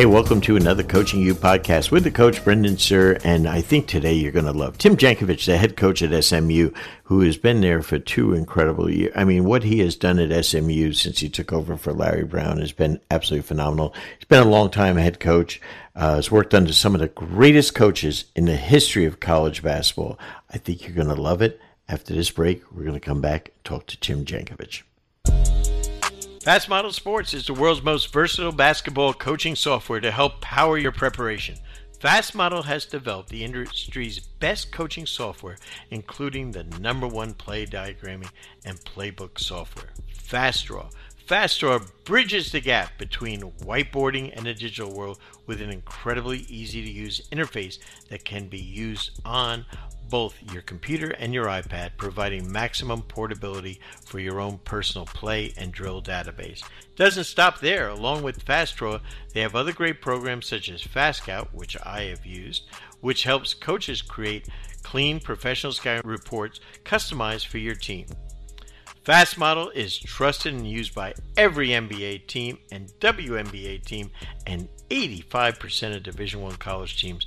Hey, welcome to another Coaching U podcast with the coach, Brendan Sear, and I think today you're going to love Tim Jankovich, the head coach at SMU, who has been there for two incredible years. I mean, what he has done at SMU since he took over for Larry Brown has been absolutely phenomenal. He's been a long-time head coach. Has worked under some of the greatest coaches in the history of college basketball. I think you're going to love it. After this break, we're going to come back and talk to Tim Jankovich. Fast Model Sports is the world's most versatile basketball coaching software to help power your preparation. Fast Model has developed the industry's best coaching software, including the #1 play diagramming and playbook software, FastDraw. FastDraw bridges the gap between whiteboarding and the digital world with an incredibly easy-to-use interface that can be used on both your computer and your iPad, providing maximum portability for your own personal play and drill database. Doesn't stop there. Along with FastDraw, they have other great programs such as FastScout, which I have used, which helps coaches create clean professional scouting reports customized for your team. Fast Model is trusted and used by every NBA team and WNBA team and 85% of Division I college teams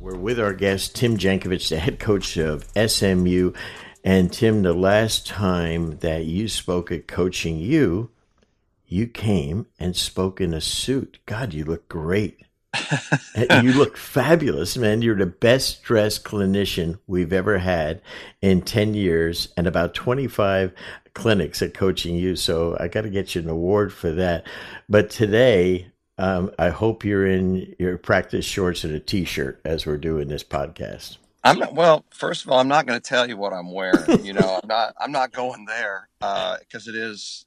We're with our guest, Tim Jankovich, the head coach of SMU. And Tim, the last time that you spoke at Coaching U, you came and spoke in a suit. God, you look great. You look fabulous, man. You're the best dressed clinician we've ever had in 10 years and about 25 clinics at Coaching U. So I got to get you an award for that. But today, I hope you're in your practice shorts and a T-shirt as we're doing this podcast. Well, first of all, I'm not going to tell you what I'm wearing. I'm not going there because it is.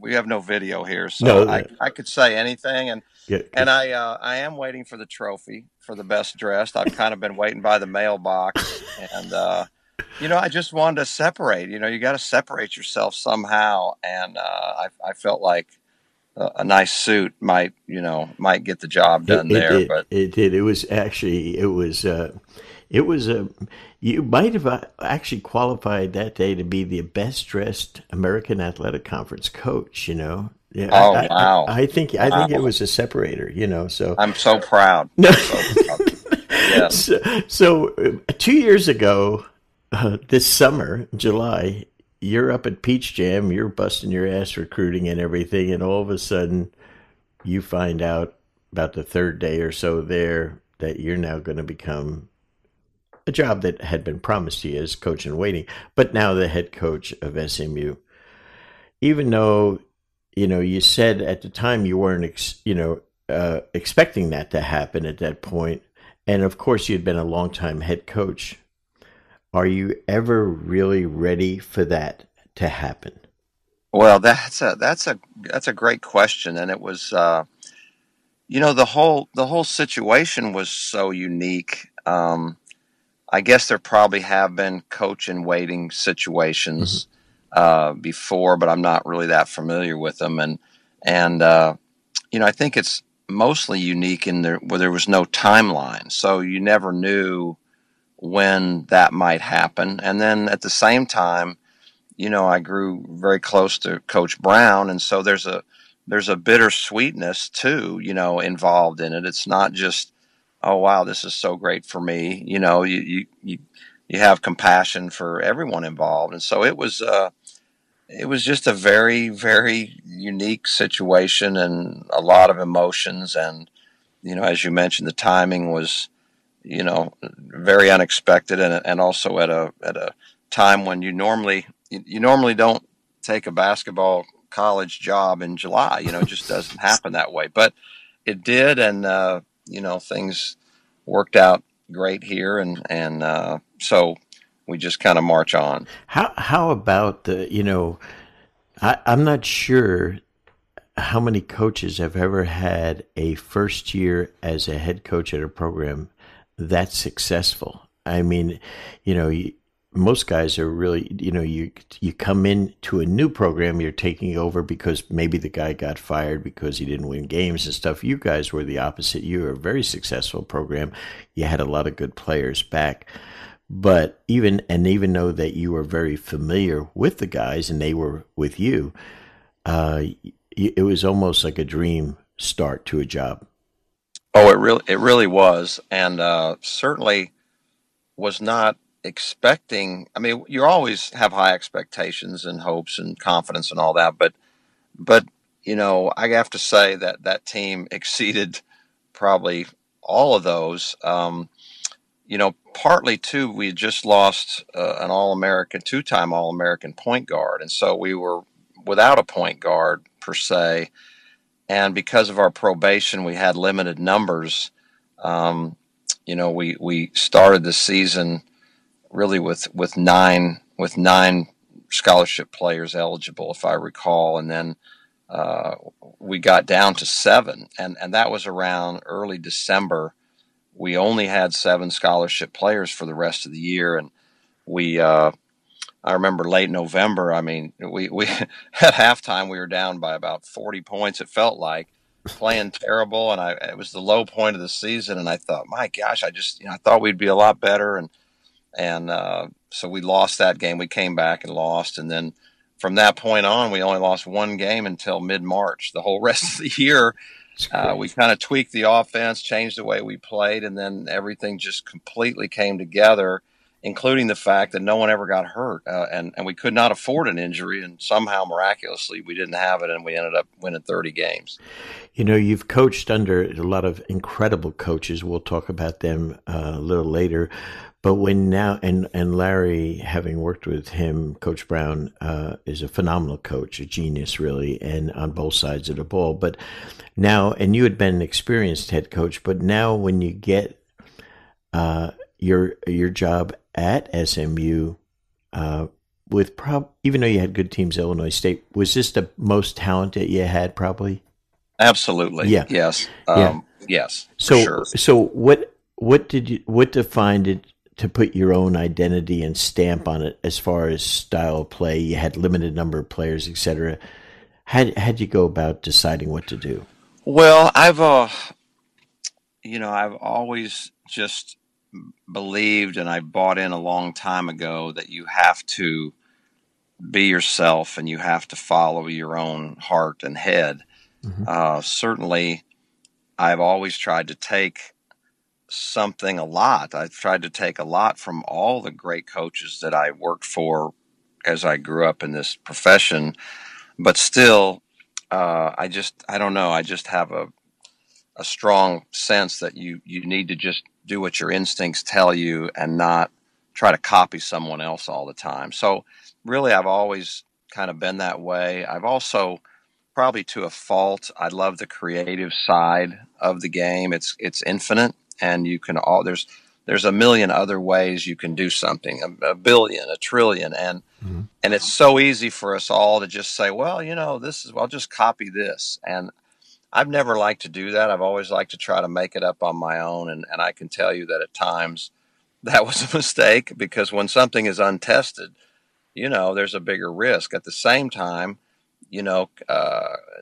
We have no video here, so no. I could say anything. And yeah. And I am waiting for the trophy for the best dressed. I've kind of been waiting by the mailbox, and I just wanted to separate. You got to separate yourself somehow, and I felt like a nice suit might get the job done It did. It was you might have actually qualified that day to be the best dressed American Athletic Conference coach, Yeah, wow. I think it was a separator, so I'm so proud. Yeah. So 2 years ago, this summer, July, you're up at Peach Jam, you're busting your ass recruiting and everything, and all of a sudden you find out about the third day or so there that you're now going to become a job that had been promised to you as coach in waiting, but now the head coach of SMU. Even though, you said at the time you weren't, expecting that to happen at that point, and of course you'd been a longtime head coach. Are you ever really ready for that to happen? Well, that's a great question, and it was, the whole situation was so unique. I guess there probably have been coach in waiting situations before, but I'm not really that familiar with them. And I think it's mostly unique in there where there was no timeline, so you never knew when that might happen. And then at the same time, I grew very close to Coach Brown. And so there's a bittersweetness too, involved in it. It's not just, oh, wow, this is so great for me. You have compassion for everyone involved. And so it was just a very, very unique situation and a lot of emotions. And, as you mentioned, the timing was, very unexpected, and also at a time when you normally don't take a basketball college job in July. It just doesn't happen that way, but it did, and things worked out great here, and so we just kind of march on. How about I'm not sure how many coaches have ever had a first year as a head coach at a program that's successful? I mean, you know, most guys are really, you know, you come in to a new program, you're taking over because maybe the guy got fired because he didn't win games and stuff. You guys were the opposite. You were a very successful program. You had a lot of good players back. But even though that you were very familiar with the guys and they were with you, it was almost like a dream start to a job. Oh, it really was. And certainly was not expecting. I mean, you always have high expectations and hopes and confidence and all that, but you know, I have to say that that team exceeded probably all of those. You know, partly too, we just lost an All-American, two-time All-American point guard, and so we were without a point guard per se, and because of our probation, we had limited numbers. You know, we started the season really with nine scholarship players eligible, if I recall, and then we got down to seven, and that was around early December. We only had seven scholarship players for the rest of the year, and we I remember late November. I mean, we at halftime we were down by about 40 points. It felt like. Playing terrible, and it was the low point of the season, and I thought, my gosh, I thought we'd be a lot better, and so we lost that game. We came back and lost, and then from that point on, we only lost one game until mid-March. The whole rest of the year, we kind of tweaked the offense, changed the way we played, and then everything just completely came together, including the fact that no one ever got hurt, and we could not afford an injury, and somehow miraculously we didn't have it, and we ended up winning 30 games. You know, you've coached under a lot of incredible coaches. We'll talk about them a little later. But when now, and Larry, having worked with him, Coach Brown is a phenomenal coach, a genius really, and on both sides of the ball. But now, and you had been an experienced head coach, but now when you get your job at SMU, even though you had good teams, Illinois State, was this the most talent that you had probably? Absolutely. Yeah. Yes. Yes. So, sure. So what defined it to put your own identity and stamp on it as far as style of play? You had limited number of players, etc. How'd you go about deciding what to do? Well, I've always just believed, and I bought in a long time ago, that you have to be yourself and you have to follow your own heart and head. Mm-hmm. Certainly I've always tried to take something a lot. I've tried to take a lot from all the great coaches that I worked for as I grew up in this profession, but still, I don't know. I just have a strong sense that you need to just do what your instincts tell you and not try to copy someone else all the time. So really, I've always kind of been that way. I've also, probably to a fault, I love the creative side of the game. It's infinite, and you can there's a million other ways you can do something, a billion, a trillion. And, mm-hmm. and it's so easy for us all to just say, well, you know, I'll just copy this. And I've never liked to do that. I've always liked to try to make it up on my own. And I can tell you that at times that was a mistake, because when something is untested, you know, there's a bigger risk. At the same time, you know,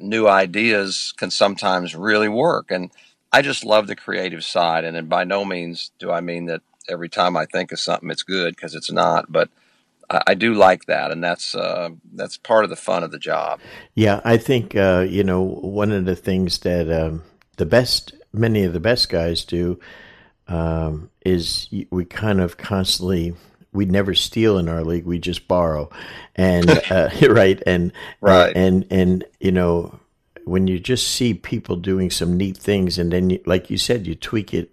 new ideas can sometimes really work. And I just love the creative side. And by no means do I mean that every time I think of something, it's good, because it's not. But I do like that, and that's part of the fun of the job. Yeah, I think you know, one of the things that many of the best guys do is we kind of constantly, we never steal in our league, we just borrow, and and you know, when you just see people doing some neat things, and then like you said, you tweak it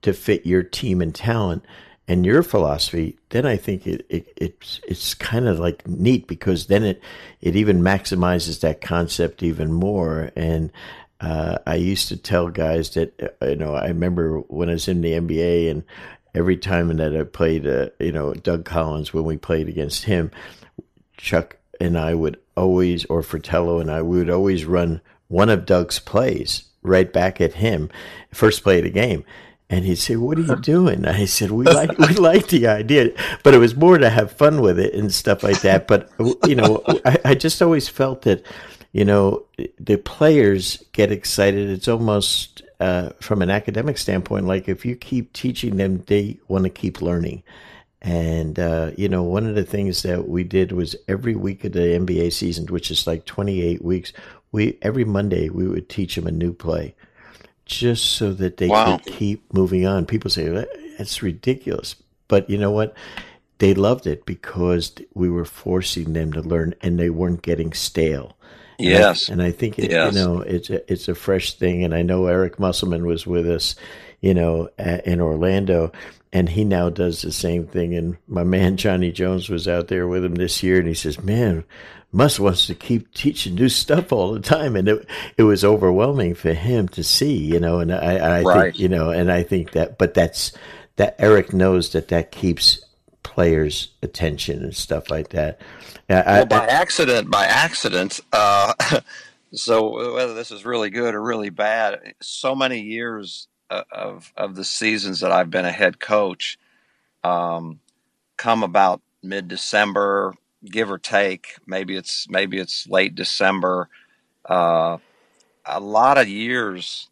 to fit your team and talent and your philosophy, then I think it's kind of like neat, because then it even maximizes that concept even more. And I used to tell guys that, you know, I remember when I was in the NBA, and every time that I played, you know, Doug Collins, when we played against him, Chuck and I would always, or Fratello and I, we would always run one of Doug's plays right back at him, first play of the game. And he'd say, "What are you doing?" I said, "We like the idea," but it was more to have fun with it and stuff like that. But you know, I just always felt that, you know, the players get excited. It's almost from an academic standpoint, like if you keep teaching them, they want to keep learning. And you know, one of the things that we did was every week of the NBA season, which is like 28 weeks, every Monday we would teach them a new play. Just so that they could keep moving on. People say, that's ridiculous. But you know what? They loved it because we were forcing them to learn and they weren't getting stale. Yes. And I think, you know, it's a fresh thing. And I know Eric Musselman was with us, you know, in Orlando, and he now does the same thing. And my man, Johnny Jones, was out there with him this year. And he says, man, Muss wants to keep teaching new stuff all the time. And it was overwhelming for him to see, you know, and I think, you know, and I think that, but that Eric knows that keeps players' attention and stuff like that. By accident, so whether this is really good or really bad, so many years of the seasons that I've been a head coach, come about mid-December, give or take, maybe it's late December. A lot of years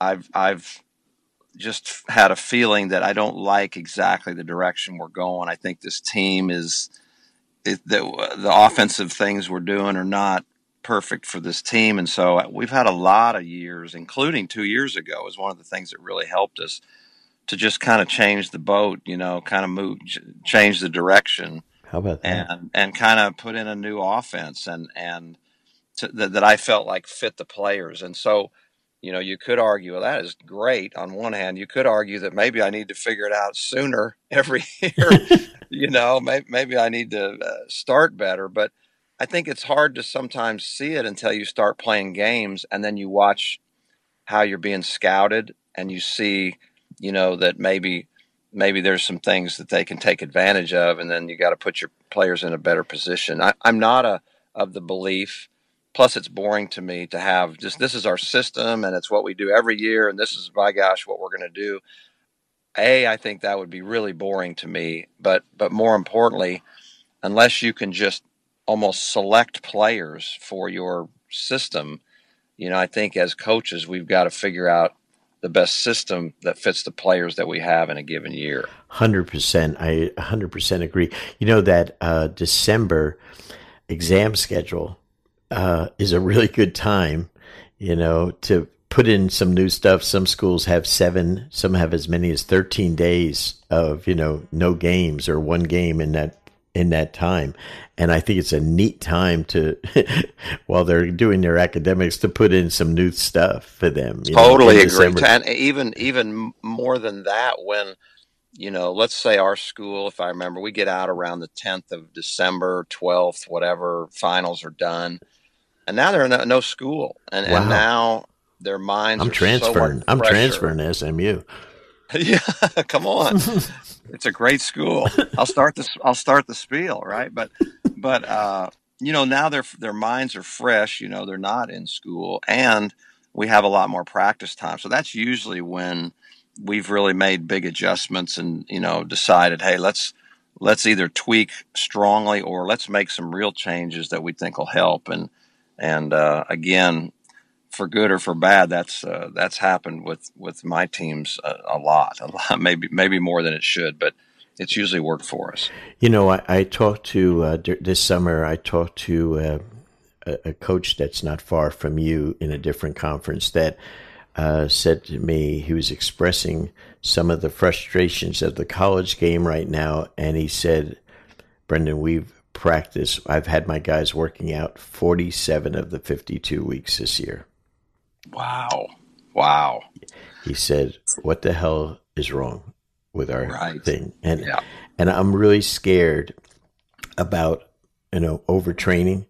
I've just had a feeling that I don't like exactly the direction we're going. I think this team the offensive things we're doing are not perfect for this team. And so we've had a lot of years, including 2 years ago, is one of the things that really helped us to just kind of change the boat, you know, kind of change the direction. How about that? And kind of put in a new offense and that I felt like fit the players. And so, you know, you could argue, well, that is great. On one hand, you could argue that maybe I need to figure it out sooner every year. You know, maybe I need to start better. But I think it's hard to sometimes see it until you start playing games and then you watch how you're being scouted and you see, you know, that maybe there's some things that they can take advantage of, and then you got to put your players in a better position. I'm not of the belief, plus it's boring to me to have just, this is our system and it's what we do every year and this is, my gosh, what we're going to do. I think that would be really boring to me, but more importantly, unless you can just almost select players for your system, you know, I think as coaches, we've got to figure out the best system that fits the players that we have in a given year. 100%. I 100% agree. You know, that December exam schedule is a really good time, you know, to put in some new stuff. Some schools have 7, some have as many as 13 days of, you know, no games or one game in that time. And I think it's a neat time to, while they're doing their academics, to put in some new stuff for them. Totally agree. And even more than that, when, you know, let's say our school, if I remember, we get out around the 10th of December, 12th, whatever, finals are done. And now they're no school. And, wow. And now their minds I'm transferring to SMU. Yeah, come on. It's a great school. I'll start the spiel, right? But you know, now their minds are fresh, you know, they're not in school and we have a lot more practice time. So that's usually when we've really made big adjustments and, you know, decided, hey, let's either tweak strongly or let's make some real changes that we think will help. And again, for good or for bad, that's happened with my teams a lot, maybe more than it should, but it's usually worked for us. You know, I talked to, this summer, I talked to a coach that's not far from you in a different conference that said to me, he was expressing some of the frustrations of the college game right now. And he said, Brendan, we've practiced, I've had my guys working out 47 of the 52 weeks this year. Wow. He said, what the hell is wrong with our thing? And I'm really scared about, you know, overtraining,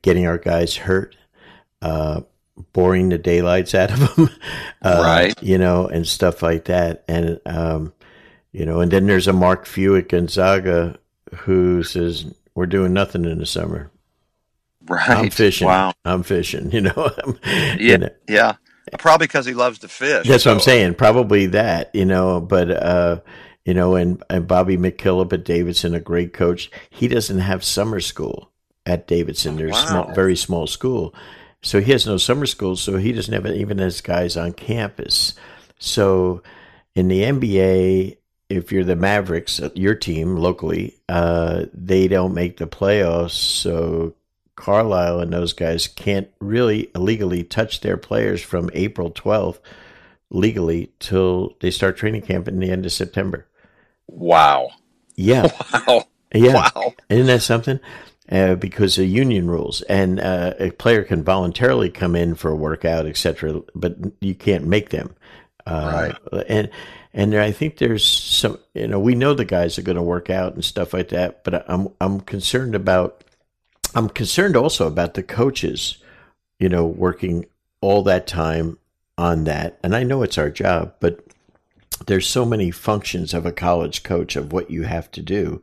getting our guys hurt, boring the daylights out of them, you know, and stuff like that. And, you know, and then there's a Mark Few at Gonzaga who says, we're doing nothing in the summer. Right. I'm fishing. Wow. I'm fishing, you know. Yeah. Probably because he loves to fish. That's what I'm saying. Probably that, you know, but, you know, and Bobby McKillop at Davidson, a great coach. He doesn't have summer school at Davidson. They're very small school. So he has no summer school. So he doesn't have even his guys on campus. So in the NBA, if you're the Mavericks, your team locally, they don't make the playoffs. So Carlisle and those guys can't really legally touch their players from April 12th legally till they start training camp in the end of September. Wow. Yeah. Wow. Yeah. Wow. Isn't that something? Because of union rules, and a player can voluntarily come in for a workout, etc., but you can't make them. Right. And I think there's some, you know, we know the guys are going to work out and stuff like that, but I'm concerned also about the coaches, you know, working all that time on that. And I know it's our job, but there's so many functions of a college coach of what you have to do.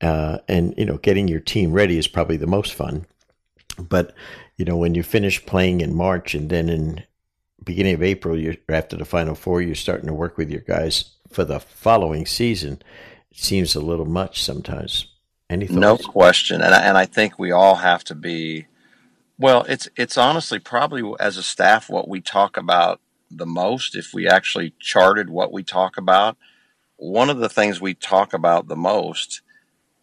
And, you know, getting your team ready is probably the most fun. But, you know, when you finish playing in March and then in beginning of April, after the Final Four, you're starting to work with your guys for the following season. It seems a little much sometimes. Any thoughts? No question. And I think we all have to be, well, it's honestly probably as a staff what we talk about the most. If we actually charted what we talk about, one of the things we talk about the most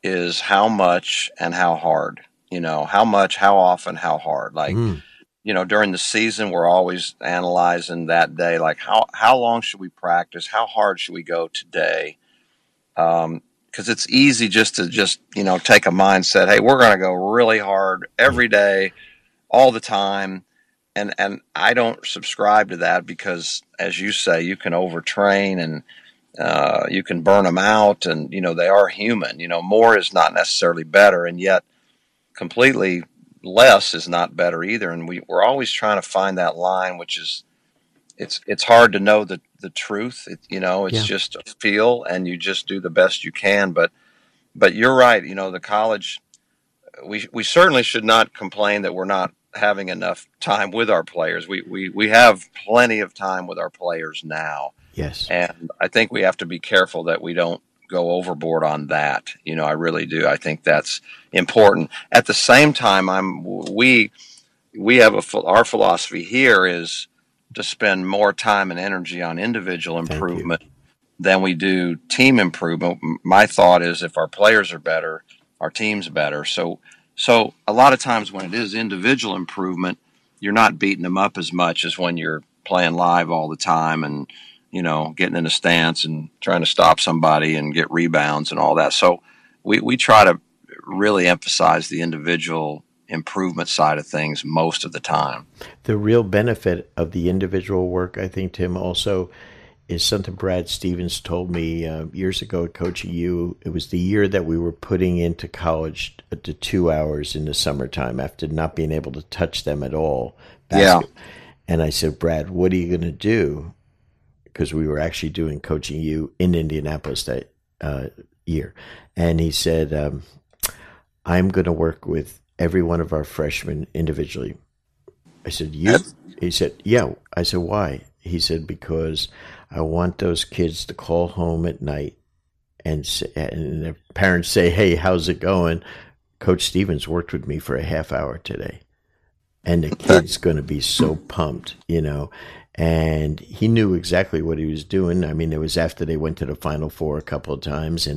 is how much and how hard, you know, how much, how often, how hard. Like, you know, during the season, we're always analyzing that day, like how long should we practice? How hard should we go today? Because it's easy just to, you know, take a mindset, hey, we're going to go really hard every day, all the time. And I don't subscribe to that because, as you say, you can overtrain and you can burn them out. And, you know, they are human. You know, more is not necessarily better. And yet completely less is not better either. And we're always trying to find that line, which is it's hard to know the truth. Just a feel, and you just do the best you can. But you're right. You know, the college, we certainly should not complain that we're not having enough time with our players. We have plenty of time with our players now. Yes. And I think we have to be careful that we don't go overboard on that. You know, I really do. I think that's important. At the same time, we have our philosophy here is to spend more time and energy on individual improvement than we do team improvement. My thought is if our players are better, our team's better. So a lot of times when it is individual improvement, you're not beating them up as much as when you're playing live all the time and, you know, getting in a stance and trying to stop somebody and get rebounds and all that. So we try to really emphasize the individual improvement side of things most of the time. The real benefit of the individual work, I think, Tim, also is something Brad Stevens told me years ago at Coaching U. It was the year that we were putting into college the 2 hours in the summertime after not being able to touch them at all. Yeah. And I said, Brad, what are you going to do? Because we were actually doing Coaching U in Indianapolis that year. And he said, I'm going to work with every one of our freshmen individually. I said, you? He said, yeah. I said, why? He said, because I want those kids to call home at night and their parents say, hey, how's it going? Coach Stevens worked with me for a half hour today. And the kid's going to be so pumped, you know. And he knew exactly what he was doing. I mean, it was after they went to the Final Four a couple of times.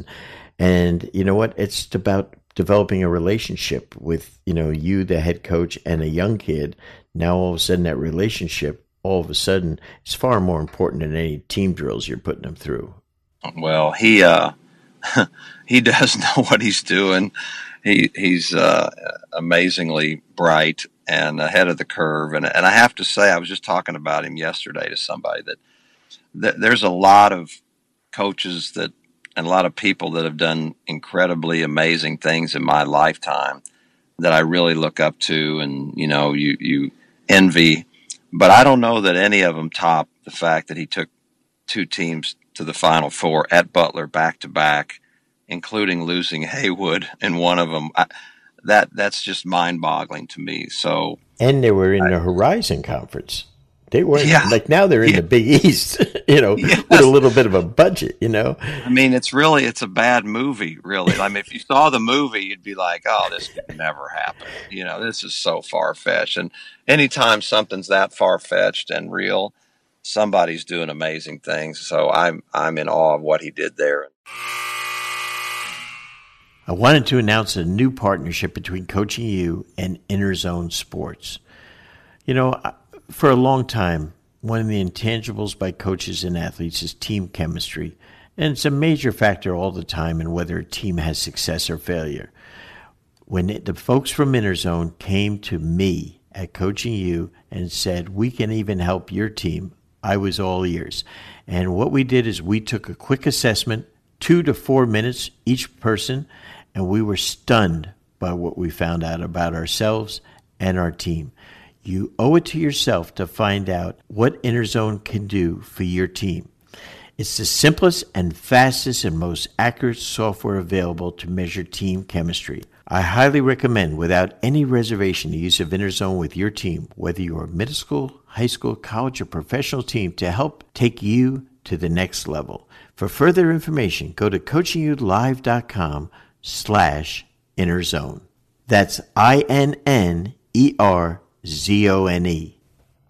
And you know what? It's about developing a relationship with, you know, you, the head coach, and a young kid. Now, all of a sudden, that relationship, all of a sudden, is far more important than any team drills you're putting them through. Well, he does know what he's doing. He's amazingly bright and ahead of the curve. And I have to say, I was just talking about him yesterday to somebody that there's a lot of coaches that, and a lot of people that have done incredibly amazing things in my lifetime that I really look up to and, you know, you envy. But I don't know that any of them top the fact that he took two teams to the Final Four at Butler back-to-back, including losing Haywood in one of them. I, that's just mind-boggling to me. So, and they were in the Horizon Conference. They weren't like now they're in the Big East, you know, with a little bit of a budget, you know. I mean, it's a bad movie, really. I mean, if you saw the movie, you'd be like, oh, this could never happen. You know, this is so far-fetched. And anytime something's that far-fetched and real, somebody's doing amazing things. So I'm in awe of what he did there. I wanted to announce a new partnership between Coaching U and InnerZone Sports. You know, for a long time, one of the intangibles by coaches and athletes is team chemistry, and it's a major factor all the time in whether a team has success or failure. When the folks from InnerZone came to me at Coaching U and said, we can even help your team, I was all ears. And what we did is we took a quick assessment, 2 to 4 minutes each person, and we were stunned by what we found out about ourselves and our team. You owe it to yourself to find out what InnerZone can do for your team. It's the simplest and fastest and most accurate software available to measure team chemistry. I highly recommend, without any reservation, the use of InnerZone with your team, whether you're a middle school, high school, college, or professional team, to help take you to the next level. For further information, go to coachingulive.com/InnerZone. That's InnerZone.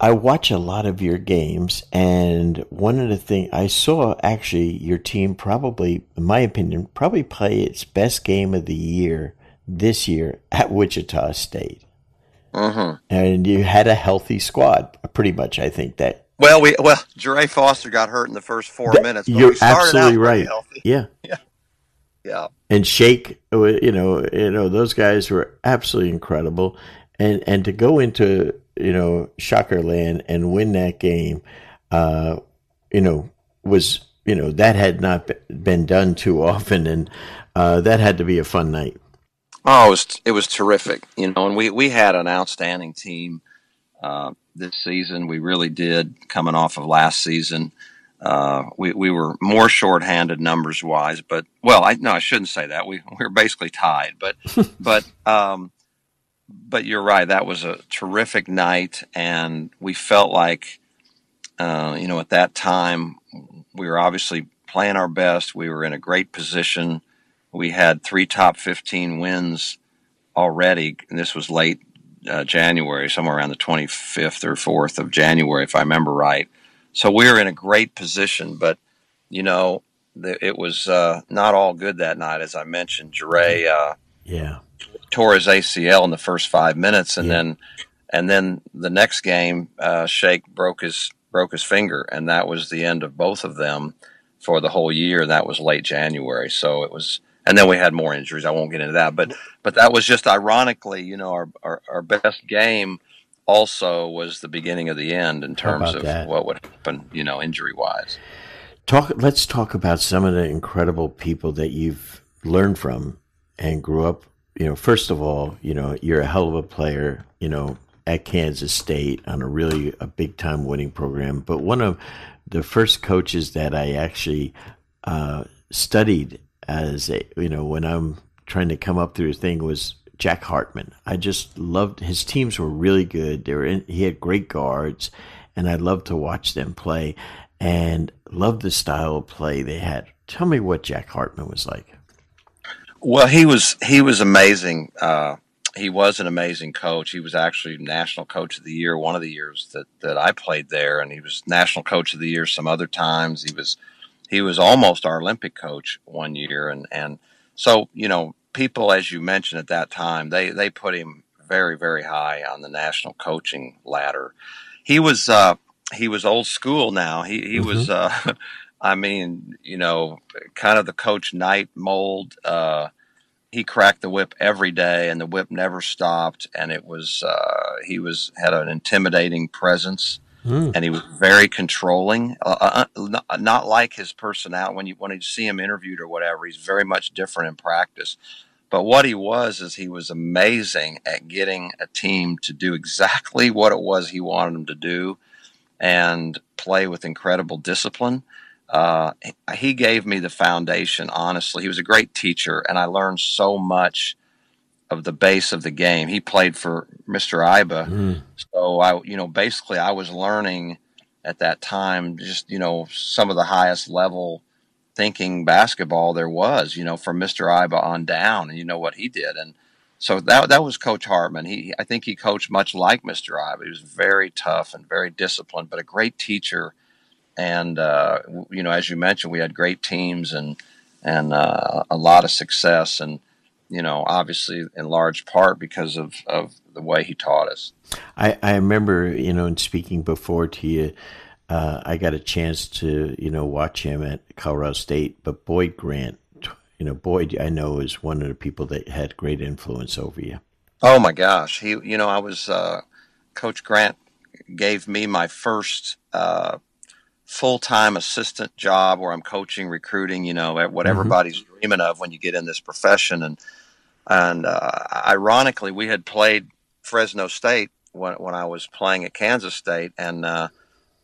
I watch a lot of your games, and one of the things I saw, actually, your team probably, in my opinion, probably play its best game of the year this year at Wichita State. Mm-hmm. And you had a healthy squad, pretty much, I think that. Well, Dre Foster got hurt in the first 4 minutes. But you're absolutely right. Yeah. Yeah. And Shake, you know, those guys were absolutely incredible. And to go into, you know, Shocker Land and win that game, you know, was, you know, that had not been done too often. And that had to be a fun night. Oh, it was terrific. You know, and we had an outstanding team this season. We really did, coming off of last season. We were more shorthanded numbers wise, but I shouldn't say that. We were basically tied, but you're right. That was a terrific night, and we felt like, you know, at that time, we were obviously playing our best. We were in a great position. We had 3 top 15 wins already, and this was late January, somewhere around the 25th or 4th of January, if I remember right. So we were in a great position, but, you know, it was not all good that night. As I mentioned, Jure, tore his ACL in the first 5 minutes, and then the next game, Shake broke his finger, and that was the end of both of them for the whole year. That was late January, so it was. And then we had more injuries. I won't get into that, but that was just ironically, you know, our best game also was the beginning of the end in terms of what would happen, you know, injury wise. Let's talk about some of the incredible people that you've learned from and grew up. You know, first of all, you know, you're a hell of a player, you know, at Kansas State on a big-time winning program. But one of the first coaches that I actually studied as, when I'm trying to come up through a thing was Jack Hartman. I just loved – his teams were really good. He had great guards, and I loved to watch them play and loved the style of play they had. Tell me what Jack Hartman was like. Well, he was amazing. He was an amazing coach. He was actually National Coach of the Year one of the years that I played there, and he was National Coach of the Year some other times. He was almost our Olympic coach one year, and so, you know, people, as you mentioned, at that time, they put him very, very high on the national coaching ladder. He was old school now. He was I mean, you know, kind of the Coach Knight mold. He cracked the whip every day, and the whip never stopped. And it was he had an intimidating presence, and he was very controlling. Not like his personality. When you see him interviewed or whatever, he's very much different in practice. But what he was is he was amazing at getting a team to do exactly what it was he wanted them to do, and play with incredible discipline. He gave me the foundation, honestly. He was a great teacher, and I learned so much of the base of the game. He played for Mr. Iba. Mm. So I, you know, basically I was learning at that time, just, you know, some of the highest level thinking basketball there was, you know, from Mr. Iba on down, and you know what he did. And so that was Coach Hartman. I think he coached much like Mr. Iba. He was very tough and very disciplined, but a great teacher. And, you know, as you mentioned, we had great teams and a lot of success, and, you know, obviously in large part because of the way he taught us. I remember, you know, in speaking before to you, I got a chance to, you know, watch him at Colorado State, but Boyd Grant, you know, Boyd, I know, is one of the people that had great influence over you. Oh my gosh. He, you know, I was, Coach Grant gave me my first, full-time assistant job where I'm coaching, recruiting, you know, at what everybody's dreaming of when you get in this profession. And ironically, we had played Fresno State when I was playing at Kansas State. And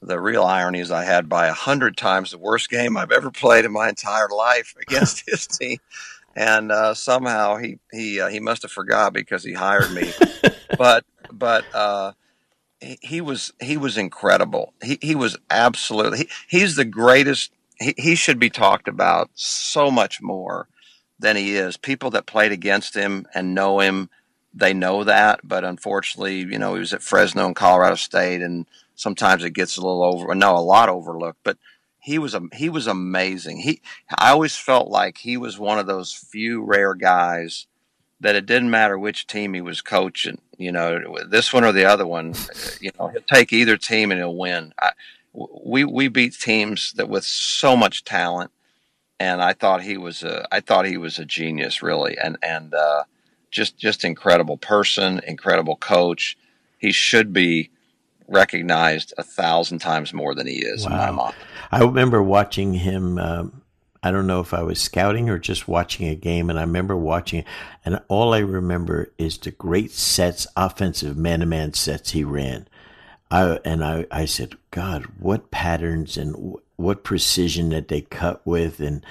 the real irony is I had by 100 times the worst game I've ever played in my entire life against his team. And somehow he must have forgot because he hired me. But he was incredible. He was absolutely, he's the greatest. He should be talked about so much more than he is. People that played against him and know him, they know that. But unfortunately, you know, he was at Fresno and Colorado State, and sometimes it gets a lot overlooked, but he was amazing. I always felt like he was one of those few rare guys that it didn't matter which team he was coaching, you know, this one or the other one, you know, he'll take either team and he'll win. We beat teams that with so much talent, and I thought he was a genius, really. And just incredible person, incredible coach. He should be recognized 1,000 times more than he is. Wow. In my mind. I remember watching him, I don't know if I was scouting or just watching a game, and I remember watching it, and all I remember is the great sets, offensive man-to-man sets he ran. I said, God, what patterns and what precision that they cut with, and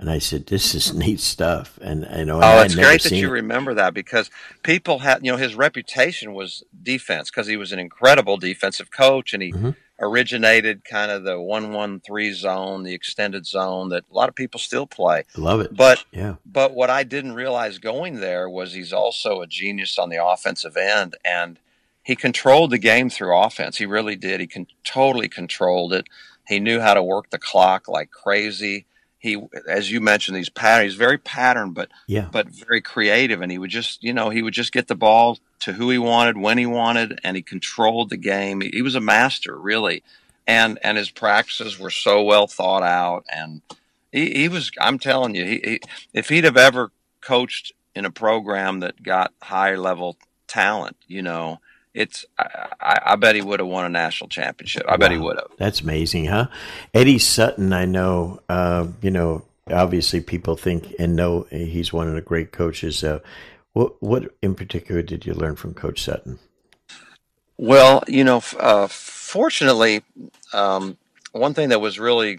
I said, this is neat stuff. And it's great that you remember that, because people had, you know, his reputation was defense because he was an incredible defensive coach, and he originated kind of the 1-1-3 zone, the extended zone that a lot of people still play. Love it. But yeah. But what I didn't realize going there was he's also a genius on the offensive end, and he controlled the game through offense. He really did. He totally controlled it. He knew how to work the clock like crazy. He, as you mentioned, these patterns, he's very patterned, but very creative. And he would just, you know, he would just get the ball to who he wanted, when he wanted, and he controlled the game. He was a master, really. And his practices were so well thought out. And he was, I'm telling you, he if he'd have ever coached in a program that got high level talent, you know, I bet he would have won a national championship. I bet he would have. That's amazing, huh? Eddie Sutton, I know, you know, obviously people think and know he's one of the great coaches. What in particular did you learn from Coach Sutton? Well, you know, fortunately, one thing that was really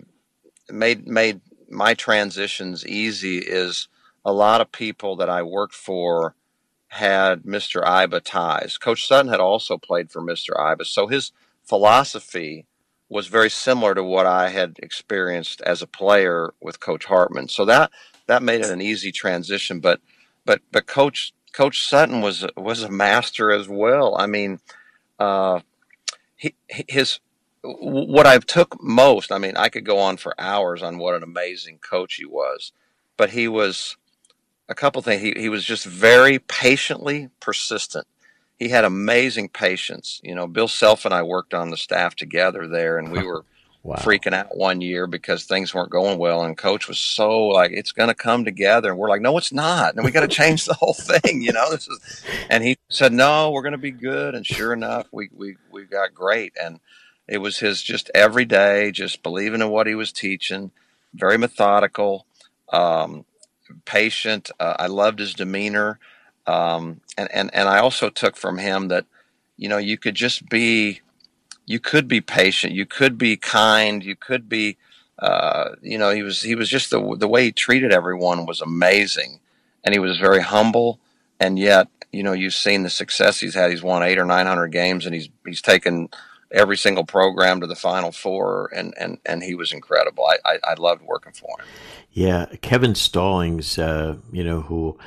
made my transitions easy is a lot of people that I worked for had Mr. Iba ties. Coach Sutton had also played for Mr. Iba, so his philosophy was very similar to what I had experienced as a player with Coach Hartman. So that made it an easy transition. But Coach Sutton was a master as well. I mean, what I took most. I mean, I could go on for hours on what an amazing coach he was, but he was. A couple things. He was just very patiently persistent. He had amazing patience. You know, Bill Self and I worked on the staff together there, and we were freaking out one year because things weren't going well. And Coach was so like, "It's going to come together," and we're like, "No, it's not." And we got to change the whole thing. You know, this is. And he said, "No, we're going to be good." And sure enough, we got great. And it was his just every day, just believing in what he was teaching, very methodical. Patient. I loved his demeanor. And I also took from him that, you know, you could be patient, you could be kind, you could be, you know, he was just the way he treated everyone was amazing. And he was very humble, And yet, you know, you've seen the success he's had. He's won 800 or 900 games, and he's taken every single program to the Final Four, and he was incredible. I loved working for him. Yeah, Kevin Stallings, who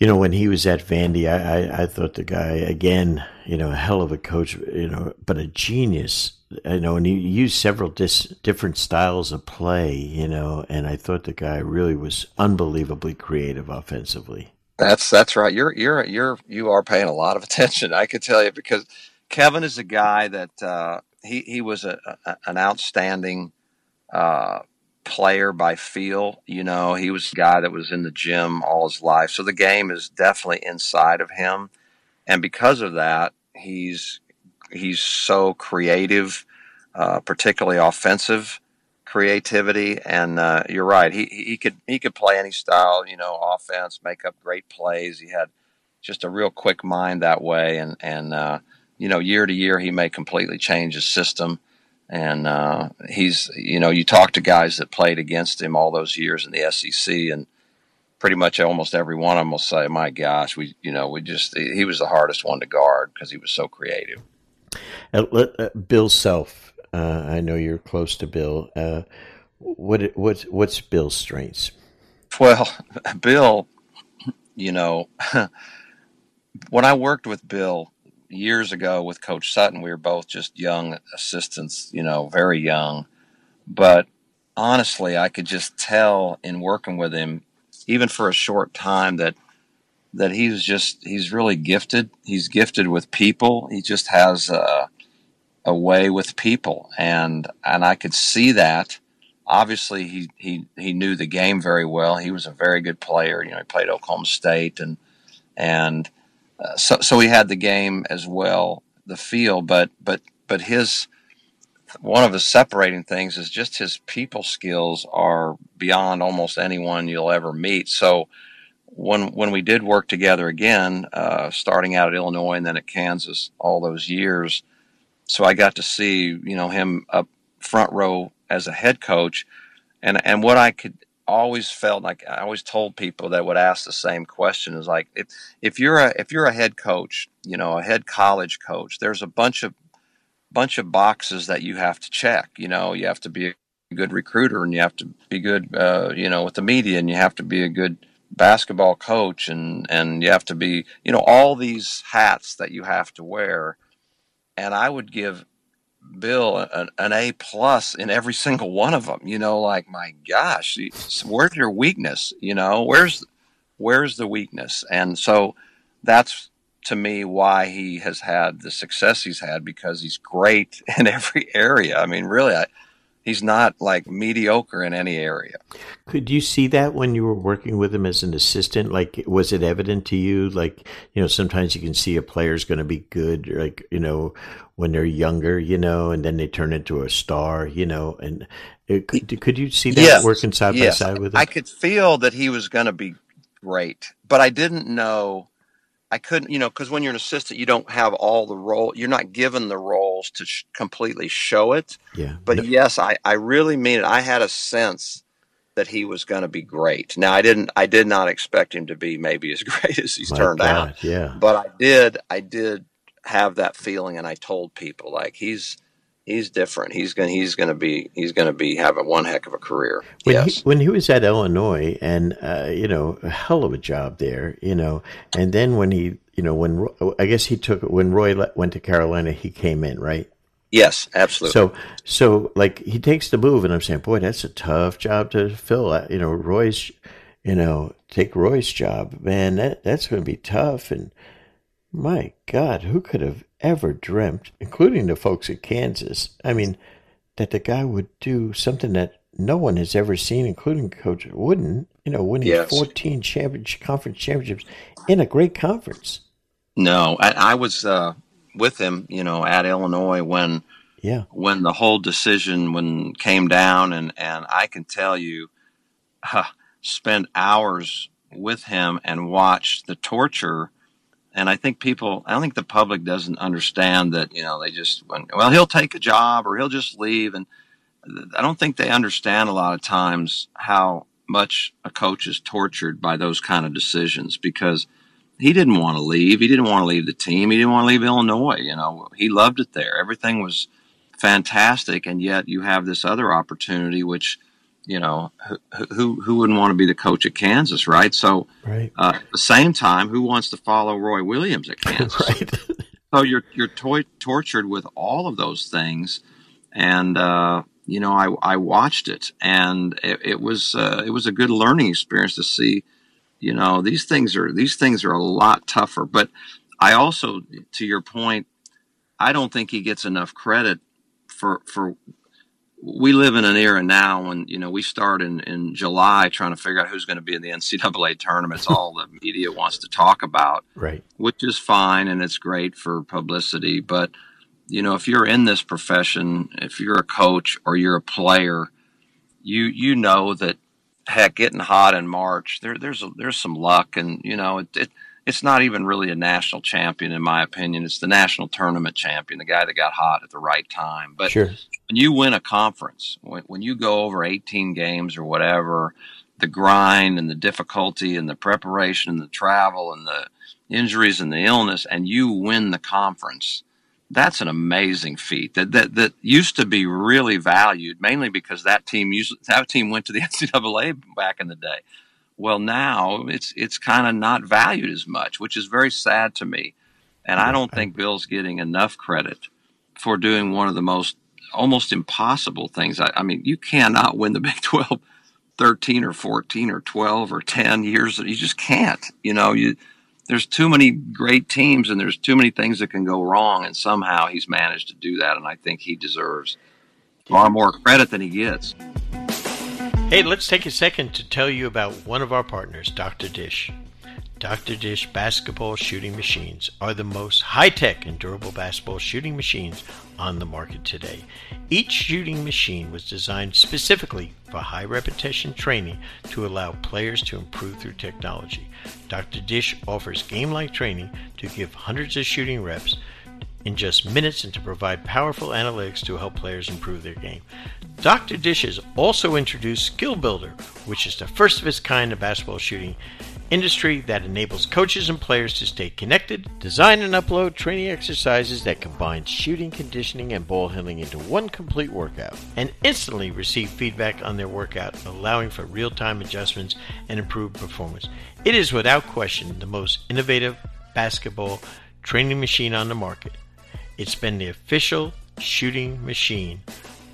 when he was at Vandy, I thought the guy, again, a hell of a coach, but a genius, and he used several different styles of play, and I thought the guy really was unbelievably creative offensively. That's right. You are paying a lot of attention, I could tell you, because Kevin is a guy that he was an outstanding player by feel. He was a guy that was in the gym all his life. So the game is definitely inside of him. And because of that, he's so creative, particularly offensive creativity. And you're right. He could play any style, offense, make up great plays. He had just a real quick mind that way. And year to year, he may completely change his system. And you talk to guys that played against him all those years in the SEC, and pretty much almost every one of them will say, my gosh, he was the hardest one to guard because he was so creative. Bill Self, I know you're close to Bill. What's Bill's strengths? Well, Bill, when I worked with Bill years ago with Coach Sutton, we were both just young assistants, very young. But honestly, I could just tell in working with him, even for a short time, that he's really gifted. He's gifted with people. He just has a way with people, and I could see that. Obviously, he knew the game very well. He was a very good player. He played Oklahoma State, and. So he had the game as well, the feel, but one of his separating things is just his people skills are beyond almost anyone you'll ever meet. So when we did work together again, starting out at Illinois and then at Kansas all those years, so I got to see him up front row as a head coach, and what I could. Always felt like I always told people that would ask the same question is like, if you're a head coach, a head college coach, there's a bunch of boxes that you have to check. You have to be a good recruiter, and you have to be good, with the media, and you have to be a good basketball coach, and you have to be, all these hats that you have to wear. And I would give Bill an A+ in every single one of them, my gosh, where's your weakness? Where's the weakness? And so that's, to me, why he has had the success he's had, because he's great in every area. I mean, really, he's not mediocre in any area. Could you see that when you were working with him as an assistant? Was it evident to you? Sometimes you can see a player's going to be good, when they're younger, and then they turn into a star, and could you see that working side by side with him? I could feel that he was going to be great, but I didn't know. I couldn't, because when you're an assistant, you don't have all the role. You're not given the roles to completely show it. Yeah. But yes, I really mean it. I had a sense that he was going to be great. Now, I did not expect him to be maybe as great as he's turned out. Yeah. But I did have that feeling, and I told people he's different. He's going to be having one heck of a career. When he was at Illinois, and a hell of a job there, and then when he, when I guess he took when Roy went to Carolina, he came in, right? Yes, absolutely. So he takes the move, and I'm saying, boy, that's a tough job to fill. Roy's, take Roy's job, man. That's going to be tough. And my God, who could have ever dreamt, including the folks at Kansas, that the guy would do something that no one has ever seen, including Coach Wooden, winning 14 conference championships in a great conference. No, I was with him, at Illinois when the whole decision came down, and I can tell you, spent hours with him and watched the torture. And I think the public doesn't understand that, they just went, well, he'll take a job or he'll just leave. And I don't think they understand a lot of times how much a coach is tortured by those kind of decisions, because he didn't want to leave. He didn't want to leave the team. He didn't want to leave Illinois. You know, he loved it there. Everything was fantastic. And yet you have this other opportunity, which, you know, who wouldn't want to be the coach at Kansas, right? So right. At the same time, who wants to follow Roy Williams at Kansas? Right. So you're tortured with all of those things. And, you know, I watched it, and it was a good learning experience to see, you know, these things are a lot tougher. But I also, to your point, I don't think he gets enough credit for we live in an era now when, you know, we start in July trying to figure out who's going to be in the NCAA tournament. It's all the media wants to talk about, right? Which is fine, and it's great for publicity. But, you know, if you're in this profession, if you're a coach or you're a player, you know that, heck, getting hot in March, there's some luck. And, you know, it's not even really a national champion, in my opinion. It's the national tournament champion, the guy that got hot at the right time. But sure. When you win a conference, when you go over 18 games or whatever, the grind and the difficulty and the preparation and the travel and the injuries and the illness, and you win the conference, that's an amazing feat that used to be really valued, mainly because that team went to the NCAA back in the day. Well, now it's kind of not valued as much, which is very sad to me. And I don't think Bill's getting enough credit for doing one of the most almost impossible things. I mean, you cannot win the Big 12 13 or 14 or 12 or 10 years. You just can't. You know, there's too many great teams, and there's too many things that can go wrong. And somehow he's managed to do that. And I think he deserves far more credit than he gets. Hey, let's take a second to tell you about one of our partners, Dr. Dish. Dr. Dish basketball shooting machines are the most high-tech and durable basketball shooting machines on the market today. Each shooting machine was designed specifically for high-repetition training to allow players to improve through technology. Dr. Dish offers game-like training to give hundreds of shooting reps in just minutes and to provide powerful analytics to help players improve their game. Dr. Dish has also introduced Skill Builder, which is the first of its kind in the basketball shooting industry that enables coaches and players to stay connected, design and upload training exercises that combine shooting, conditioning, and ball handling into one complete workout, and instantly receive feedback on their workout, allowing for real-time adjustments and improved performance. It is without question the most innovative basketball training machine on the market. It's been the official shooting machine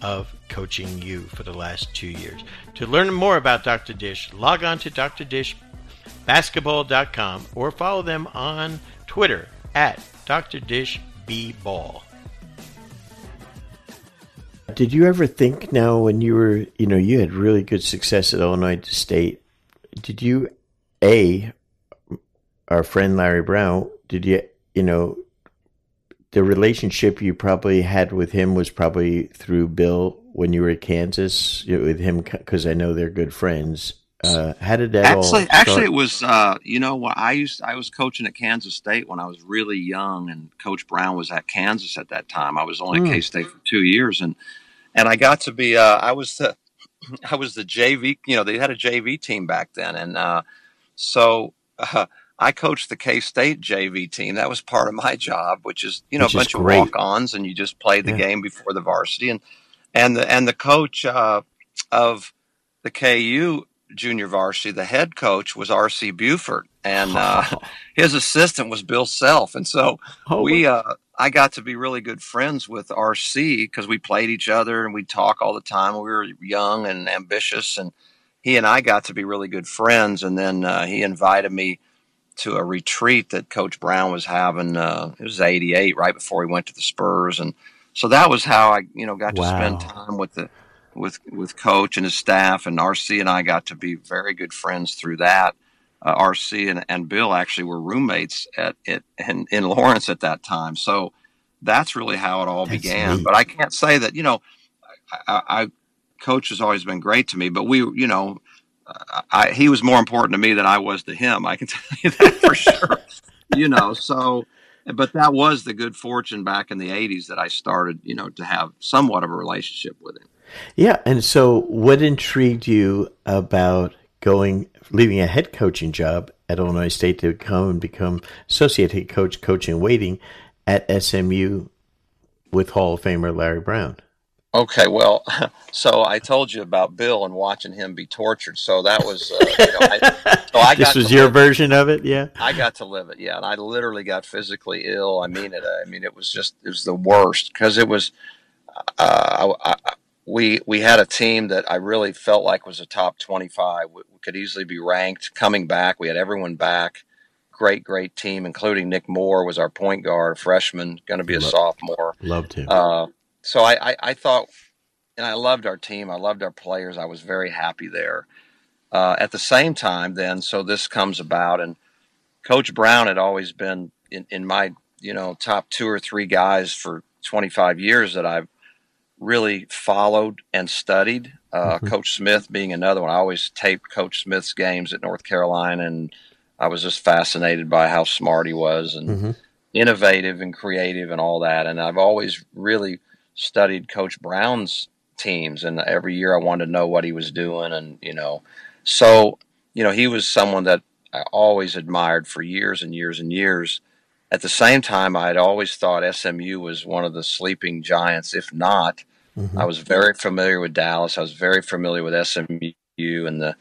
of Coaching U for the last 2 years. To learn more about Dr. Dish, log on to drdishbasketball.com or follow them on Twitter at drdishbball. Did you ever think now when you were, you know, you had really good success at Illinois State, did you, our friend Larry Brown, did you, you know, the relationship you probably had with him was probably through Bill when you were at Kansas, you know, with him, because I know they're good friends. How did that actually start? It was you know what, I was coaching at Kansas State when I was really young, and Coach Brown was at Kansas at that time. I was only at K-State for 2 years, and I got to be I was the JV, you know, they had a JV team back then, and so I coached the K-State JV team. That was part of my job, which is, you know, a bunch of walk-ons, and you just play the game before the varsity. And the coach of the KU junior varsity, the head coach was R.C. Buford, and his assistant was Bill Self. And so I got to be really good friends with R.C. because we played each other and we talk all the time. We were young and ambitious, and he and I got to be really good friends. And then he invited me to a retreat that Coach Brown was having. It was '88, right before he went to the Spurs, and so that was how I, you know, got to spend time with Coach and his staff. And RC and I got to be very good friends through that. RC and Bill actually were roommates in Lawrence at that time, so that's really how it all began. Neat. But I can't say that, you know, Coach has always been great to me, but we, you know. He was more important to me than I was to him. I can tell you that for sure. You know, so, but that was the good fortune back in the 80s that I started, you know, to have somewhat of a relationship with him. Yeah. And so what intrigued you about leaving a head coaching job at Illinois State to come and become associate head coach, coach in waiting at SMU with Hall of Famer Larry Brown. Okay, well, so I told you about Bill and watching him be tortured. So that was, this was your version of it, yeah. I got to live it, yeah, and I literally got physically ill. It was the worst because it was. We had a team that I really felt like was a top 25. We could easily be ranked coming back. We had everyone back. Great team, including Nick Moore was our point guard, freshman, going to be a sophomore. Loved him. So I thought, and I loved our team. I loved our players. I was very happy there. At the same time then, so this comes about, and Coach Brown had always been in my, top two or three guys for 25 years that I've really followed and studied. Coach Smith being another one. I always taped Coach Smith's games at North Carolina, and I was just fascinated by how smart he was and innovative and creative and all that. And I've always really studied Coach Brown's teams, and every year I wanted to know what he was doing. And, he was someone that I always admired for years and years and years. At the same time, I had always thought SMU was one of the sleeping giants, if not. I was very familiar with Dallas. I was very familiar with SMU and the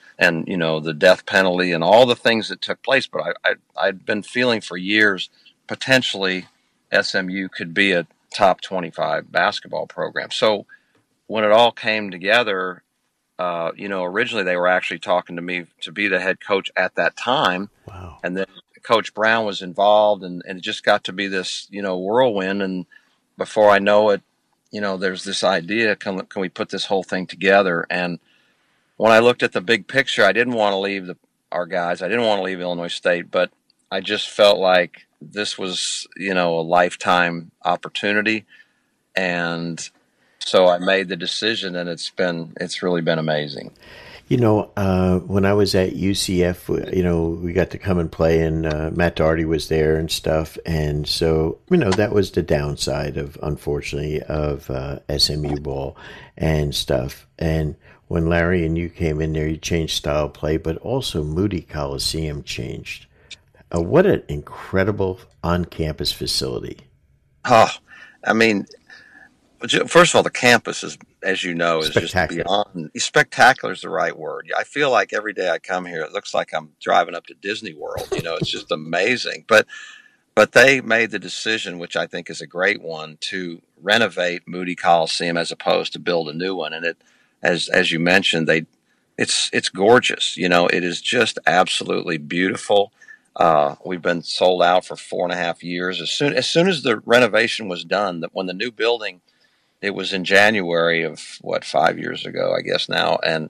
death penalty and all the things that took place. But I'd been feeling for years, potentially SMU could be a top 25 basketball program. So when it all came together, originally they were actually talking to me to be the head coach at that time. Wow. And then Coach Brown was involved, and it just got to be this, whirlwind. And before I know it, there's this idea, can we put this whole thing together? And when I looked at the big picture, I didn't want to leave our guys. I didn't want to leave Illinois State, but I just felt like this was, a lifetime opportunity. And so I made the decision, and it's really been amazing. When I was at UCF, we got to come and play, and Matt Daugherty was there and stuff. And so, that was the downside unfortunately, of SMU ball and stuff. And when Larry and you came in there, you changed style of play, but also Moody Coliseum changed. What an incredible on-campus facility. Oh, first of all, the campus is, as you know, is just beyond. Spectacular is the right word. I feel like every day I come here, it looks like I'm driving up to Disney World. It's just amazing. But they made the decision, which I think is a great one, to renovate Moody Coliseum as opposed to build a new one. And it, as you mentioned, it's gorgeous. It is just absolutely beautiful. We've been sold out for 4.5 years. As soon as the renovation was done, when the new building. It was in January of 5 years ago, I guess now. And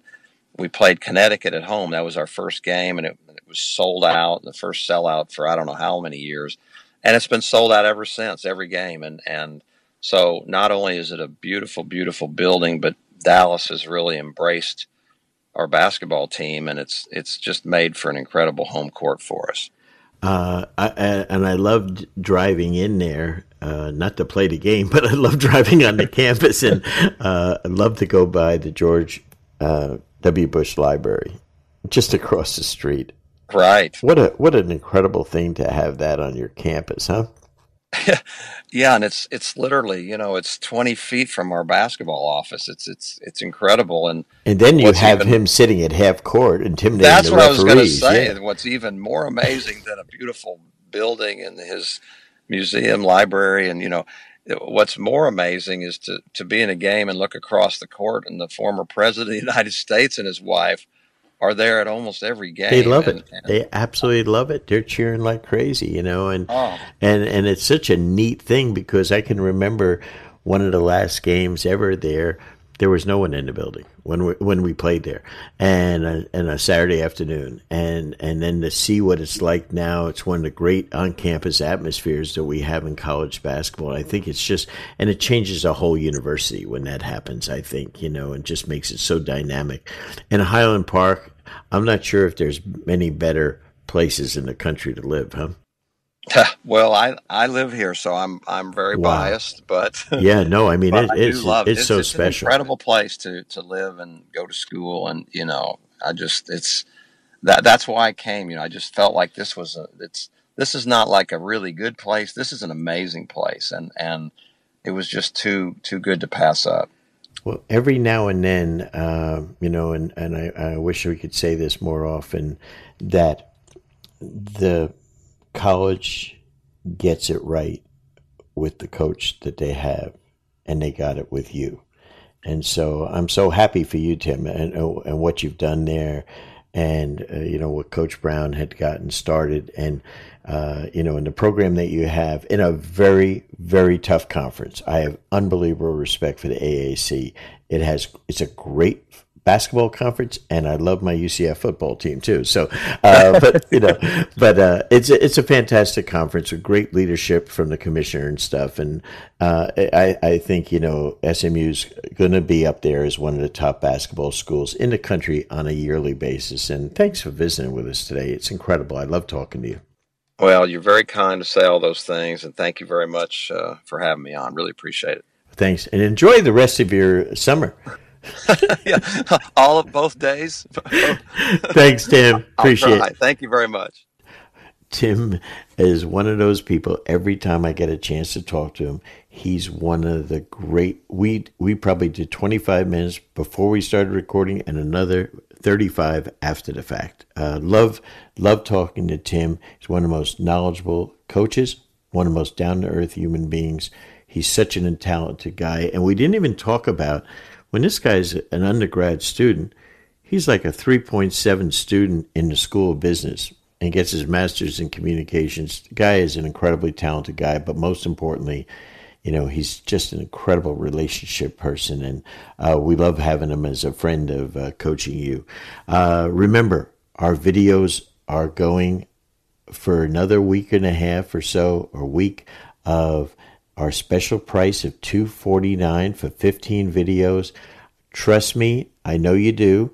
we played Connecticut at home. That was our first game, and it was sold out, the first sellout for I don't know how many years. And it's been sold out ever since, every game. And so not only is it a beautiful, beautiful building, but Dallas has really embraced our basketball team, and it's just made for an incredible home court for us. I loved driving in there, not to play the game, but I loved driving on the campus, and I loved to go by the George W. Bush Library, just across the street. Right. What an incredible thing to have that on your campus, huh? Yeah, and it's literally, it's 20 feet from our basketball office. It's incredible, and then you have him sitting at half court intimidating the referees. That's what I was going to say. Yeah. What's even more amazing than a beautiful building and his museum library, and what's more amazing is to be in a game and look across the court, and the former president of the United States and his wife are there at almost every game. They love it. They absolutely love it. They're cheering like crazy, and it's such a neat thing, because I can remember one of the last games ever there. There was no one in the building when we played there, and a Saturday afternoon, and then to see what it's like now, it's one of the great on-campus atmospheres that we have in college basketball. I think it's just, and it changes a whole university when that happens, I think, and just makes it so dynamic. And Highland Park, I'm not sure if there's many better places in the country to live, huh? Well, I live here, so I'm very biased, but yeah, no, it's so special. It's an incredible place to live and go to school, and I just it's that's why I came. You know, I just felt like this was this is not like a really good place. This is an amazing place, and it was just too good to pass up. Well, every now and then, you know, and I wish we could say this more often, that the college gets it right with the coach that they have, and they got it with you. And so I'm so happy for you, Tim, and what you've done there, and you know, what Coach Brown had gotten started, and you know, in the program that you have in a very, very tough conference. I have unbelievable respect for the AAC. It's a great basketball conference, and I love my UCF football team too. So, but you know, it's a fantastic conference with great leadership from the commissioner and stuff. And I think, you know, SMU's going to be up there as one of the top basketball schools in the country on a yearly basis. And thanks for visiting with us today. It's incredible. I love talking to you. Well, you're very kind to say all those things, and thank you very much for having me on. Really appreciate it. Thanks, and enjoy the rest of your summer. Yeah, all of both days. Thanks, Tim. Appreciate it. Thank you very much. Tim is one of those people, every time I get a chance to talk to him, he's one of the great, we probably did 25 minutes before we started recording and another 35 after the fact. Love talking to Tim. He's one of the most knowledgeable coaches, one of the most down-to-earth human beings. He's such a talented guy. And we didn't even talk about, when this guy's an undergrad student, he's like a 3.7 student in the School of Business and gets his master's in communications. The guy is an incredibly talented guy, but most importantly, you know, he's just an incredible relationship person, and we love having him as a friend of Coaching U. Remember, our videos are going for another week and a half or so, or week, of our special price of $249 for 15 videos. Trust me, I know you do.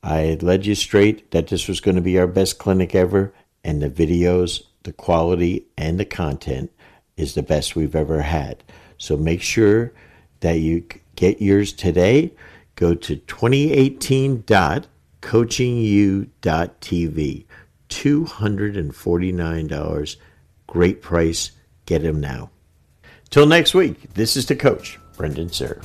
I led you straight that this was going to be our best clinic ever, and the videos, the quality, and the content is the best we've ever had. So make sure that you get yours today. Go to 2018.coachingu.tv. $249. Great price. Get them now. Till next week, this is the coach, Brendan Sear.